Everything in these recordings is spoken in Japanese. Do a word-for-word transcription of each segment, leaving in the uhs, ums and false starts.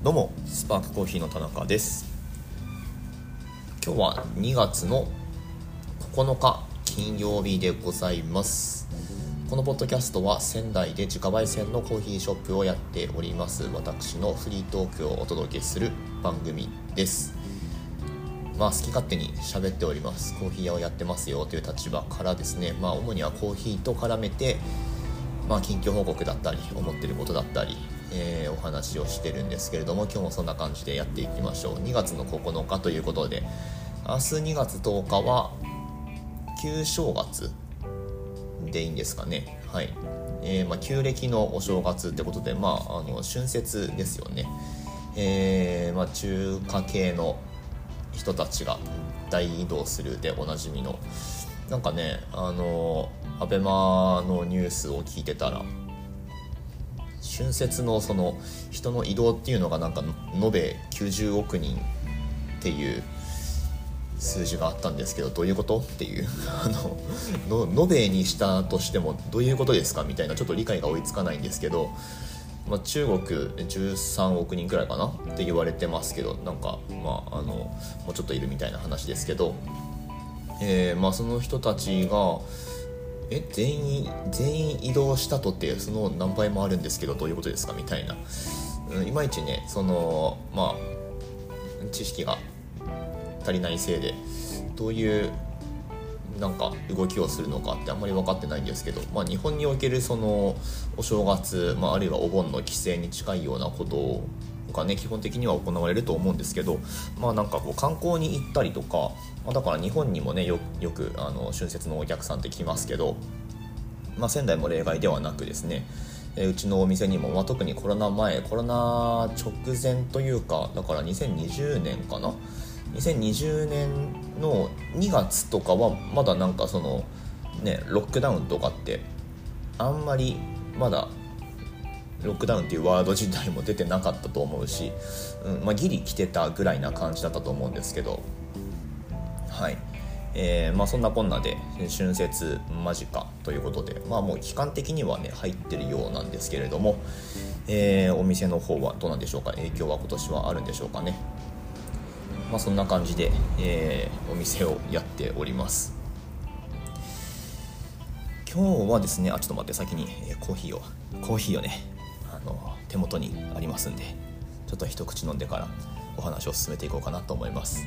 どうも、スパークコーヒーの田中です。今日はにがつのここのか金曜日でございます。このポッドキャストは仙台で自家焙煎のコーヒーショップをやっております私のフリートークをお届けする番組です。まあ、好き勝手に喋っております。コーヒー屋をやってますよという立場からですね、まあ、主にはコーヒーと絡めて、まあ、近況報告だったり思ってることだったり、えー、お話をしてるんですけれども、今日もそんな感じでやっていきましょう。にがつのここのかということで、明日にがつとおかは旧正月でいいんですかね。はい、えーまあ、旧暦のお正月ってことで、まあ、あの春節ですよね。えーまあ、中華系の人たちが大移動するでおなじみの、なんかね、あのアベマのニュースを聞いてたら、春節のその人の移動っていうのがなんか延べきゅうじゅうおくにんっていう数字があったんですけど、どういうことっていうあのの延べにしたとしてもどういうことですかみたいな、ちょっと理解が追いつかないんですけど、まあ、中国じゅうさんおくにんくらいかなって言われてますけど、なんか、まあ、あのもうちょっといるみたいな話ですけど、えーまあ、その人たちがえ全員全員移動したとってその何倍もあるんですけど、どういうことですかみたいな、うん、いまいちね、そのまあ知識が足りないせいでどういうなんか動きをするのかってあんまり分かってないんですけど、まあ、日本におけるそのお正月、まあ、あるいはお盆の帰省に近いようなことがね、基本的には行われると思うんですけど、まあ、なんかこう観光に行ったりとか、まあ、だから日本にもね よ, よくあの春節のお客さんって来ますけど、まあ、仙台も例外ではなくですね、えうちのお店にも、まあ、特にコロナ前コロナ直前というか、だからにせんにじゅうねんかな、にせんにじゅうねんのにがつとかはまだなんかそのね、ロックダウンとかってあんまりまだロックダウンっていうワード自体も出てなかったと思うし、うん、まあギリ来てたぐらいな感じだったと思うんですけど、はい、えー、まあそんなこんなで春節間近ということで、まあもう期間的にはね入ってるようなんですけれども、えー、お店の方はどうなんでしょうか。影響は今年はあるんでしょうかね。まあ、そんな感じで、えー、お店をやっております。今日はですね、あちょっと待って、先にコーヒーをコーヒーをね、あの手元にありますんで、ちょっと一口飲んでからお話を進めていこうかなと思います。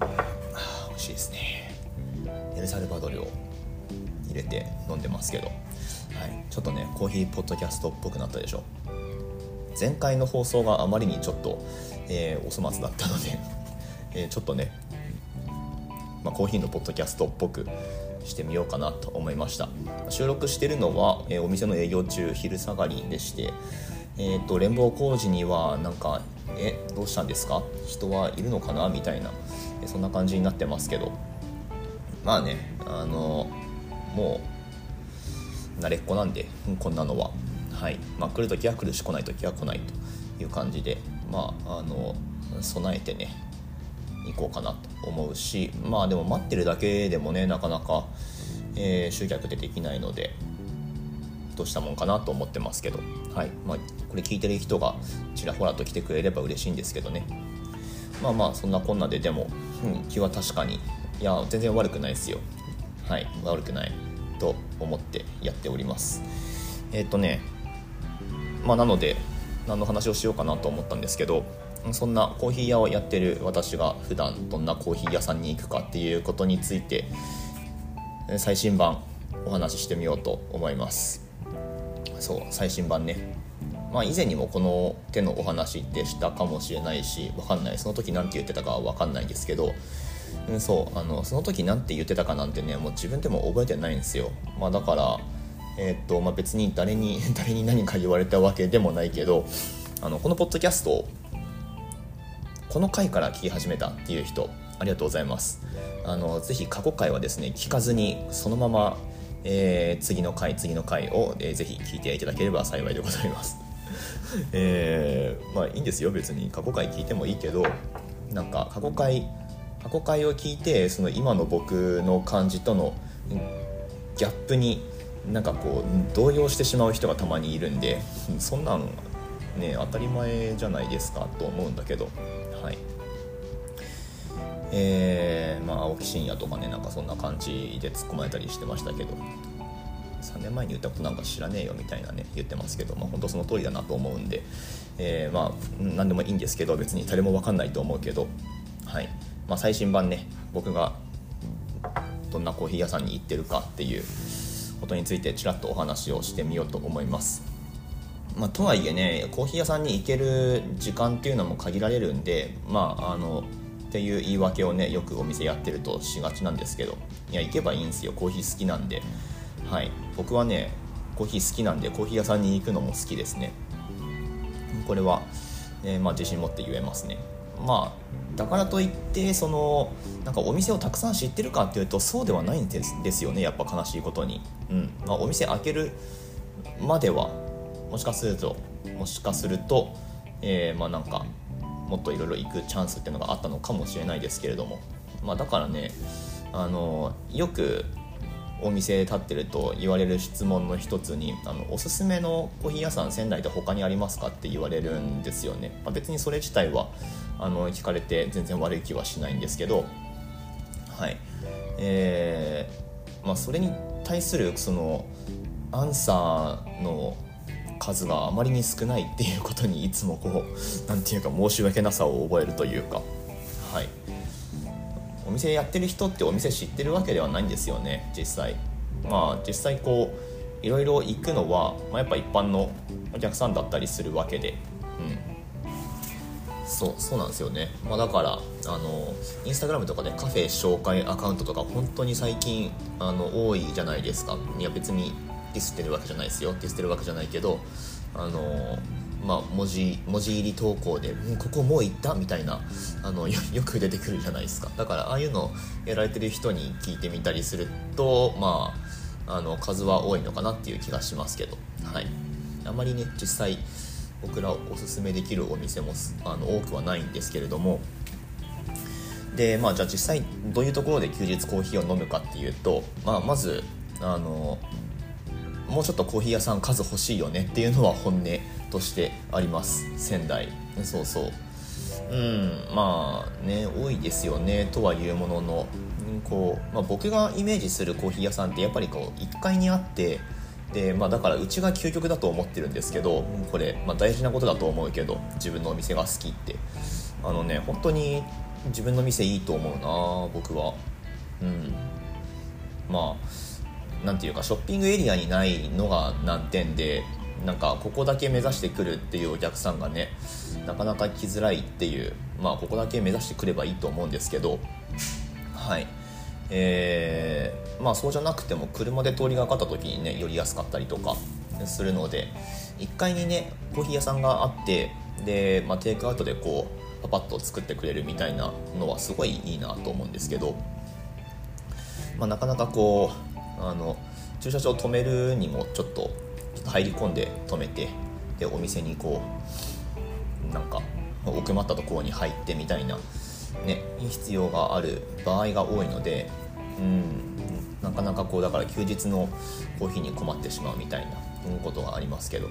あ、美味しいですね。エルサルバドルを入れて飲んでますけど、はい、ちょっとねコーヒーポッドキャストっぽくなったでしょ。前回の放送があまりにちょっと、えー、お粗末だったので、えー、ちょっとね、まあ、コーヒーのポッドキャストっぽくしてみようかなと思いました。収録してるのは、えー、お店の営業中昼下がりでして、えー、と連邦工事にはなんかえどうしたんですか、人はいるのかなみたいな、えー、そんな感じになってますけど、まあね、あのー、もう慣れっこなんでこんなのは、はい、まあ、来るときは来るし来ないときは来ないという感じで、まあ、あの備えてね行こうかなと思うし、まあでも待ってるだけでもねなかなか、えー、集客でできないのでどうしたもんかなと思ってますけど、はい、まあ、これ聞いてる人がちらほらと来てくれれば嬉しいんですけどね。まあまあそんなこんなで、でも雰囲気は確かに、いや全然悪くないですよ。はい、悪くないと思ってやっております。えーとねまあ、なので何の話をしようかなと思ったんですけど、そんなコーヒー屋をやってる私が普段どんなコーヒー屋さんに行くかっていうことについて最新版お話ししてみようと思います。そう、最新版ね、まあ、以前にもこの手のお話でしたかもしれないし、分かんない、その時なんて言ってたかは分かんないですけど、うん、そう、あのその時なんて言ってたかなんてね、もう自分でも覚えてないんですよ。まあ、だからえーとまあ、別に誰に誰に何か言われたわけでもないけど、あのこのポッドキャストをこの回から聞き始めたっていう人、ありがとうございます。あのぜひ過去回はですね聞かずにそのまま、えー、次の回次の回を、えー、ぜひ聞いていただければ幸いでございます、えー、まあいいんですよ、別に過去回聞いてもいいけど、なんか過去回過去回を聞いてその今の僕の感じとのギャップになんかこう動揺してしまう人がたまにいるんで、そんなんね、当たり前じゃないですかと思うんだけど、はい、えー、まあ青木真也とかね、なんかそんな感じで突っ込まれたりしてましたけど、さんねんまえに言ったことなんか知らねえよみたいなね言ってますけど、まあ、本当その通りだなと思うんで、えー、まあ何でもいいんですけど、別に誰も分かんないと思うけど、はい、まあ、最新版ね、僕がどんなコーヒー屋さんに行ってるかっていうことについてちらっとお話をしてみようと思います。まあ、とはいえね、コーヒー屋さんに行ける時間っていうのも限られるんで、まああのっていう言い訳をね、よくお店やってるとしがちなんですけど、いや行けばいいんですよ、コーヒー好きなんで。はい、僕はねコーヒー好きなんで、コーヒー屋さんに行くのも好きですね。これは、えーまあ、自信持って言えますね。まあだからといってそのなんかお店をたくさん知ってるかっていうと、そうではないんです、ですよね、やっぱ悲しいことに、うん、まあ、お店開けるまではもしかするともしかすると、えー、まあなんかもっといろいろ行くチャンスっていうのがあったのかもしれないですけれども、まあ、だからね、あのよくお店立ってると言われる質問の一つに、あのおすすめのコーヒー屋さん仙台で他にありますかって言われるんですよね。まあ、別にそれ自体はあの聞かれて全然悪い気はしないんですけど、はい、えーまあ、それに対するそのアンサーの数があまりに少ないっていうことに、いつもこうなんていうか申し訳なさを覚えるというか、はい、お店やってる人ってお店知ってるわけではないんですよね、実際。まあ実際こういろいろ行くのは、まあ、やっぱ一般のお客さんだったりするわけで、うん、そうそうなんですよね。まあ、だからあのインスタグラムとかでカフェ紹介アカウントとか本当に最近あの多いじゃないですか。いや別にディスってるわけじゃないですよ、ディスってるわけじゃないけど、あのまあ文字文字入り投稿でここもう行ったみたいな、あの よ, よく出てくるじゃないですか。だからああいうのやられてる人に聞いてみたりすると、まああの数は多いのかなっていう気がしますけど、はい、あまりね実際僕らおすすめできるお店もあの多くはないんですけれども、でまあじゃあ実際どういうところで休日コーヒーを飲むかっていうと、まあまずあのもうちょっとコーヒー屋さん数欲しいよねっていうのは本音としてあります。仙台そうそう、うん、まあね多いですよねとはいうものの、こう、まあ、僕がイメージするコーヒー屋さんってやっぱりこういっかいにあって、で、まあ、だからうちが究極だと思ってるんですけど、これ、まあ、大事なことだと思うけど、自分のお店が好きって、あのね本当に自分の店いいと思うな僕は。うん、まあなんていうかショッピングエリアにないのが難点で、なんかここだけ目指してくるっていうお客さんがねなかなか来づらいっていう、まあここだけ目指してくればいいと思うんですけど、はい、えー、まあそうじゃなくても車で通りがかった時にね寄りやすかったりとかするので、いっかいにねコーヒー屋さんがあって、で、まあ、テイクアウトでこうパパッと作ってくれるみたいなのはすごいいいなと思うんですけど、まあ、なかなかこうあの駐車場止めるにもちょっと入り込んで止めて、でお店にこうなんか奥まったところに入ってみたいな、ね、必要がある場合が多いので、うん、なかなかこうだから休日のコーヒーに困ってしまうみたいなことがありますけど、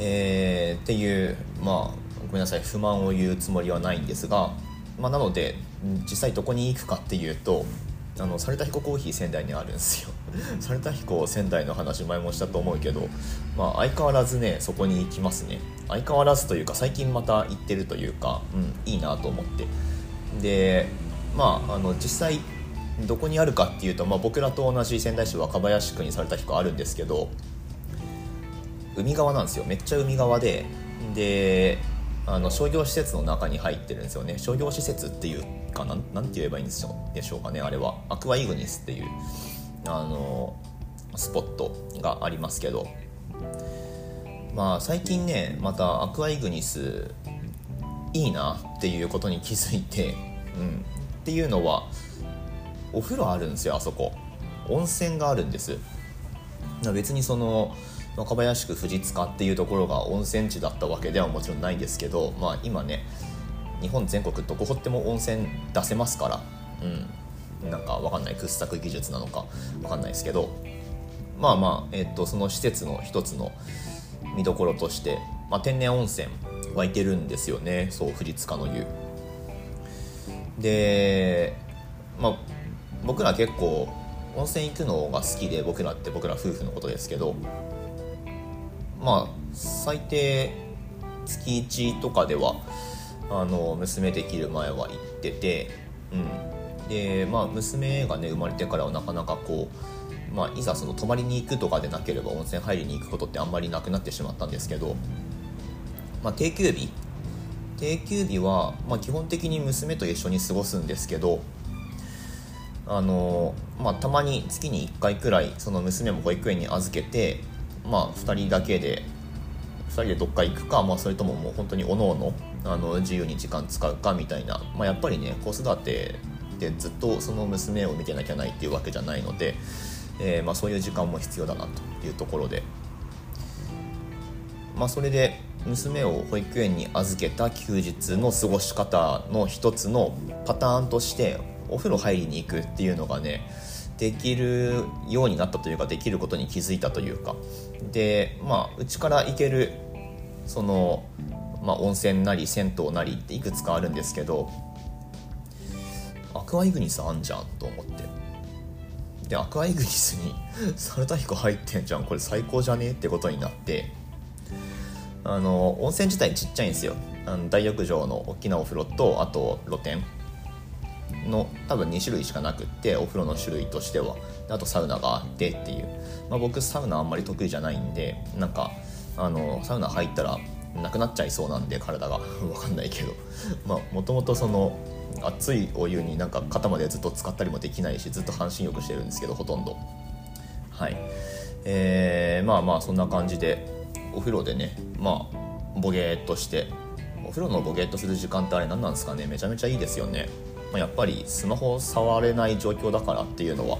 えー、っていうまあごめんなさい不満を言うつもりはないんですが、まあ、なので実際どこに行くかっていうと、あの猿田彦コーヒー仙台にあるんですよ。猿田彦仙台の話前もしたと思うけど、まあ、相変わらずねそこに行きますね。相変わらずというか最近また行ってるというか、うん、いいなと思って、でまああの実際どこにあるかっていうと、まあ、僕らと同じ仙台市若林区に猿田彦あるんですけど、海側なんですよ。めっちゃ海側で、であの商業施設の中に入ってるんですよね。商業施設っていうかな ん, なんて言えばいいんでしょうかね。あれはアクアイグニスっていうあのスポットがありますけど、まあ最近ねまたアクアイグニスいいなっていうことに気づいて、うん、っていうのはお風呂あるんですよ。あそこ温泉があるんです。別にその若林区藤塚っていうところが温泉地だったわけではもちろんないんですけど、まあ、今ね日本全国どこ掘っても温泉出せますから、うん、なんか分かんない掘削技術なのか分かんないですけど、まあまあ、えー、とその施設の一つの見どころとして、まあ、天然温泉湧いてるんですよね。そう、富士塚の湯で、まあ、僕ら結構温泉行くのが好きで、僕らって僕ら夫婦のことですけど、まあ最低月いちとかではあの娘できる前は行ってて、うん、でまあ娘がね生まれてからはなかなかこう、まあ、いざその泊まりに行くとかでなければ温泉入りに行くことってあんまりなくなってしまったんですけど、まあ、定休日定休日は、まあ、基本的に娘と一緒に過ごすんですけど、あの、まあ、たまに月にいっかいくらいその娘も保育園に預けて、まあ、ふたりだけでふたりでどっか行くか、まあ、それとももう本当におのおのあの自由に時間使うかみたいな、まあ、やっぱりね子育てでずっとその娘を見てなきゃないっていうわけじゃないので、えーまあ、そういう時間も必要だなというところで、まあ、それで娘を保育園に預けた休日の過ごし方の一つのパターンとしてお風呂入りに行くっていうのがねできるようになったというか、できることに気づいたというかで、まあうちから行けるその、まあ、温泉なり銭湯なりっていくつかあるんですけど、アクアイグニスあんじゃんと思って、でアクアイグニスにサルタヒコ入ってんじゃん、これ最高じゃねえってことになって、あの温泉自体ちっちゃいんですよ。あの大浴場の大きなお風呂とあと露天の多分に種類しかなくって、お風呂の種類としてはあとサウナがあってっていう、まあ、僕サウナあんまり得意じゃないんで、なんかあのサウナ入ったらなくなっちゃいそうなんで体が分かんないけど、まあもともとその熱いお湯になんか肩までずっと浸かったりもできないし、ずっと半身浴してるんですけどほとんど、はい、えー、まあまあそんな感じでお風呂でね、まあボゲーっとして、お風呂のボゲーっとする時間ってあれ何なんですかね、めちゃめちゃいいですよね。やっぱりスマホを触れない状況だからっていうのは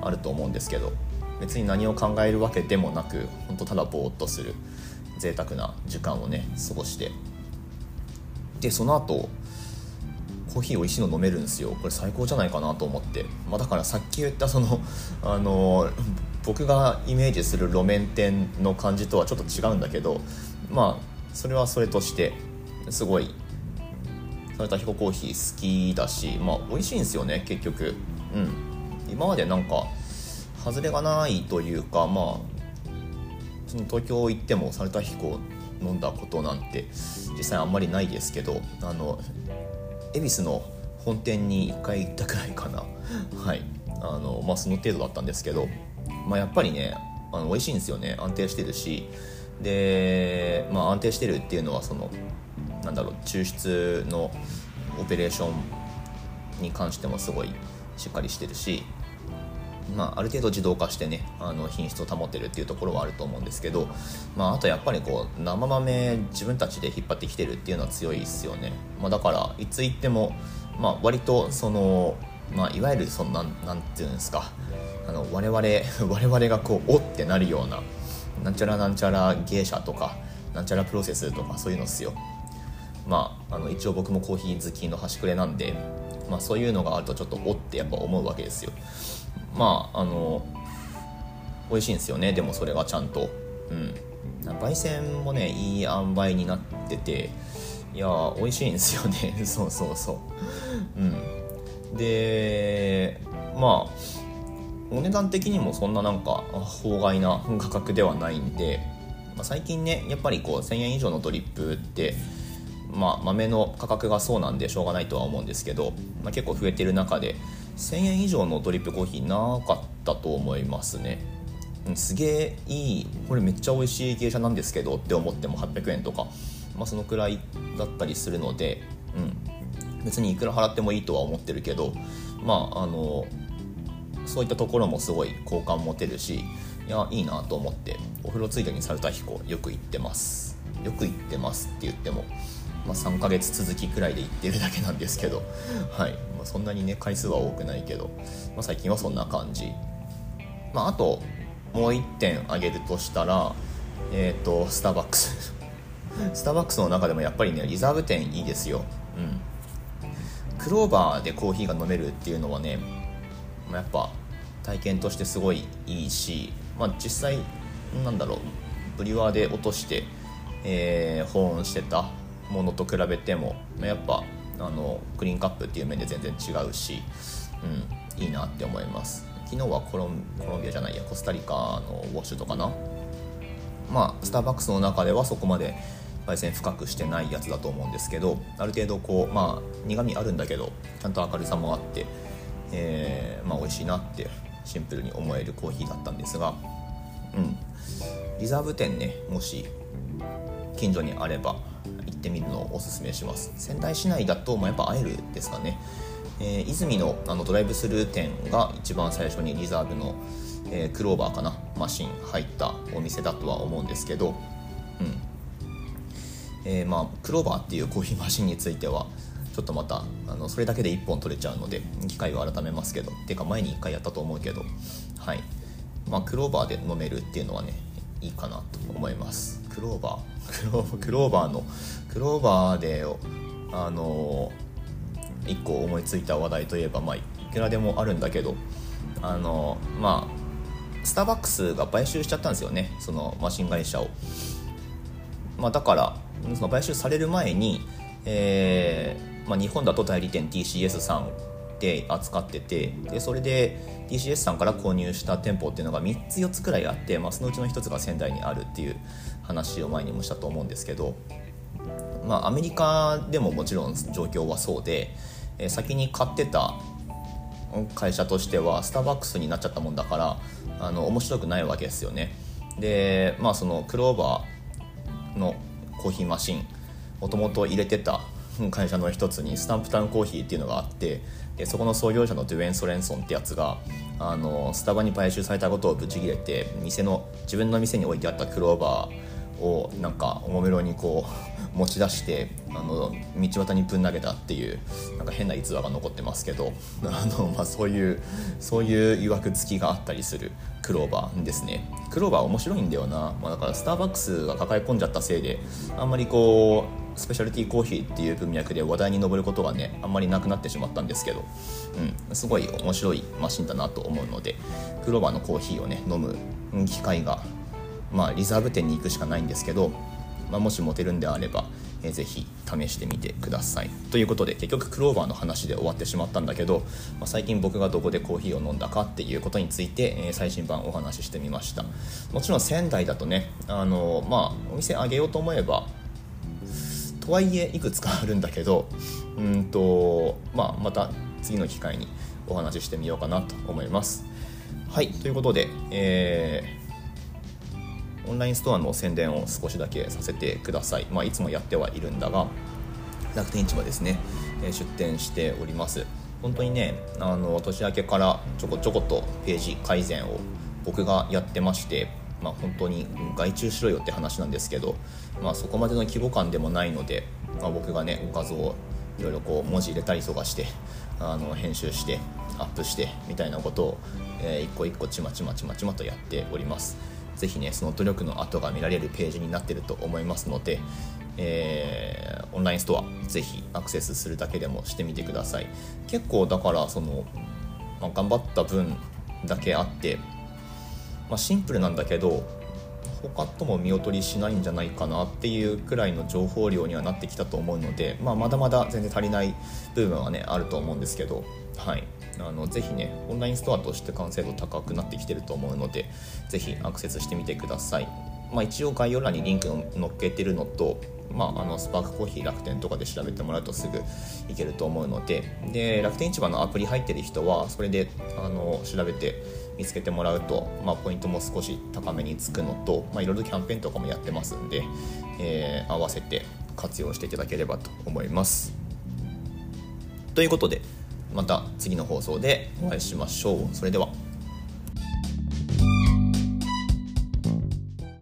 あると思うんですけど、別に何を考えるわけでもなく、本当ただぼーっとする贅沢な時間をね過ごして、でその後コーヒー美味しいの飲めるんですよ。これ最高じゃないかなと思って、まあ、だからさっき言ったそのあの僕がイメージする路面店の感じとはちょっと違うんだけど、まあそれはそれとしてすごいサルタヒココーヒー好きだし、まあ美味しいんですよね結局、うん、今までなんか外れがないというか、まあその東京行ってもサルタヒコ飲んだことなんて実際あんまりないですけど、あの恵比寿の本店にいっかい行ったくらいかなはい、あのまあその程度だったんですけど、まあやっぱりねあの美味しいんですよね。安定してるし、でまあ安定してるっていうのはそのなんだろう、抽出のオペレーションに関してもすごいしっかりしてるし、まあ、ある程度自動化してねあの品質を保てるっていうところはあると思うんですけど、まあ、あとやっぱりこう生豆自分たちで引っ張ってきてるっていうのは強いですよね、まあ、だからいつ行っても、まあ、割とその、まあ、いわゆるその な, なんていうんですかあの我々我々がこうおってなるようななんちゃらなんちゃら芸者とかなんちゃらプロセスとかそういうのっすよ。まあ、あの一応僕もコーヒー好きの端くれなんで、まあ、そういうのがあるとちょっとおってやっぱ思うわけですよ。まああの美味しいんですよね。でもそれはちゃんと、うん、焙煎もねいい塩梅になってて、いや美味しいんですよねそうそうそう、うん、でまあお値段的にもそんななんか法外な価格ではないんで、まあ、最近ねやっぱりこうせんえん以上のドリップってまあ、豆の価格がそうなんでしょうがないとは思うんですけど、まあ、結構増えてる中でせんえん以上のドリップコーヒーなかったと思いますね。すげえいい、これめっちゃ美味しい芸者なんですけどって思ってもはっぴゃくえんとか、まあ、そのくらいだったりするので、うん、別にいくら払ってもいいとは思ってるけど、まああのそういったところもすごい好感持てるし、いやいいなと思ってお風呂ついでにサルタヒコよく行ってますよく行ってますって言ってもまあ、さんかげつ続きくらいで行ってるだけなんですけどはい、まあ、そんなにね回数は多くないけど、まあ、最近はそんな感じ、まあ、あともういってん挙げるとしたらえっとスターバックススターバックスの中でもやっぱりねリザーブ店いいですよ、うん、クローバーでコーヒーが飲めるっていうのはね、まあ、やっぱ体験としてすごいいいし、まあ、実際なんだろうブリュワーで落として、えー、保温してたものと比べてもやっぱあのクリーンカップっていう面で全然違うし、うん、いいなって思います。昨日はコロン、コロンビアじゃないやコスタリカのウォッシュとかな、まあ、スターバックスの中ではそこまで焙煎深くしてないやつだと思うんですけど、ある程度こう、まあ、苦みあるんだけどちゃんと明るさもあって、えーまあ、美味しいなってシンプルに思えるコーヒーだったんですが、うん、リザーブ店ね、もし近所にあれば行ってみるのをおすすめします。仙台市内だと、まあ、やっぱ会えるですかね、えー、泉 の, あのドライブスルー店が一番最初にリザーブの、えー、クローバーかなマシン入ったお店だとは思うんですけど、うんえーまあ、クローバーっていうコーヒーマシンについてはちょっとまたあのそれだけでいっぽん取れちゃうので機会を改めますけど、てか前にいっかいやったと思うけど、はいまあ、クローバーで飲めるっていうのはねいいかなと思います。クローバークロー、クローバーのクローバーであのいっこ思いついた話題といえば、まあ、いくらでもあるんだけど、あのまあスターバックスが買収しちゃったんですよね、そのマシン会社を。まあ、だからその買収される前に、えーまあ、日本だと代理店 ティーシーエス さんで扱ってて、でそれで ティーシーエス さんから購入した店舗っていうのがみっつよっつくらいあって、まあ、そのうちのひとつが仙台にあるっていう話を前にもしたと思うんですけど、まあ、アメリカでももちろん状況はそうで、えー、先に買ってた会社としてはスターバックスになっちゃったもんだから、あの面白くないわけですよね。で、まあ、そのクローバーのコーヒーマシンもともと入れてた会社の一つにスタンプタウンコーヒーっていうのがあって、でそこの創業者のデュエン・ソレンソンってやつがあのスタバに買収されたことをぶち切れて、店の自分の店に置いてあったクローバーをなんかおもむろにこう持ち出してあの道端にぶん投げたっていうなんか変な逸話が残ってますけど、あの、まあ、そういうそういう誘惑付きがあったりするクローバーですね。クローバー面白いんだよな、まあ、だからスターバックスが抱え込んじゃったせいであんまりこうスペシャルティーコーヒーっていう文脈で話題に上ることがねあんまりなくなってしまったんですけど、うん、すごい面白いマシンだなと思うので、クローバーのコーヒーをね飲む機会が、まあ、リザーブ店に行くしかないんですけど、まあ、もし持てるんであれば、えー、ぜひ試してみてくださいということで、結局クローバーの話で終わってしまったんだけど、まあ、最近僕がどこでコーヒーを飲んだかっていうことについて、えー、最新版お話ししてみました。もちろん仙台だとね、あのー、まあお店あげようと思えばとはいえいくつかあるんだけど、うんと、まあ、また次の機会にお話ししてみようかなと思います。はい、ということで、えー、オンラインストアの宣伝を少しだけさせてください。まあ、いつもやってはいるんだが、楽天市場ですね、えー、出店しております。本当にね、あの年明けからちょこちょことページ改善を僕がやってまして、まあ、本当に外注しろよって話なんですけど、まあ、そこまでの規模感でもないので、まあ、僕がね画像をいろいろこう文字入れたりとかしてあの編集してアップしてみたいなことを、えー、一個一個ちまちまちまちまとやっております。ぜひねその努力の跡が見られるページになっていると思いますので、えー、オンラインストアぜひアクセスするだけでもしてみてください。結構だからその、まあ、頑張った分だけあってまあ、シンプルなんだけど他とも見劣りしないんじゃないかなっていうくらいの情報量にはなってきたと思うので、まあ、まだまだ全然足りない部分はねあると思うんですけど、はい、あのぜひねオンラインストアとして完成度高くなってきてると思うのでぜひアクセスしてみてください。まあ、一応概要欄にリンク載っけてるのと、まあ、あのスパークコーヒー楽天とかで調べてもらうとすぐいけると思うので、で楽天市場のアプリ入ってる人はそれであの調べて見つけてもらうと、まあ、ポイントも少し高めにつくのと、まあ、いろいろキャンペーンとかもやってますんで、えー、合わせて活用していただければと思います。ということでまた次の放送でお会いしましょう。それでは。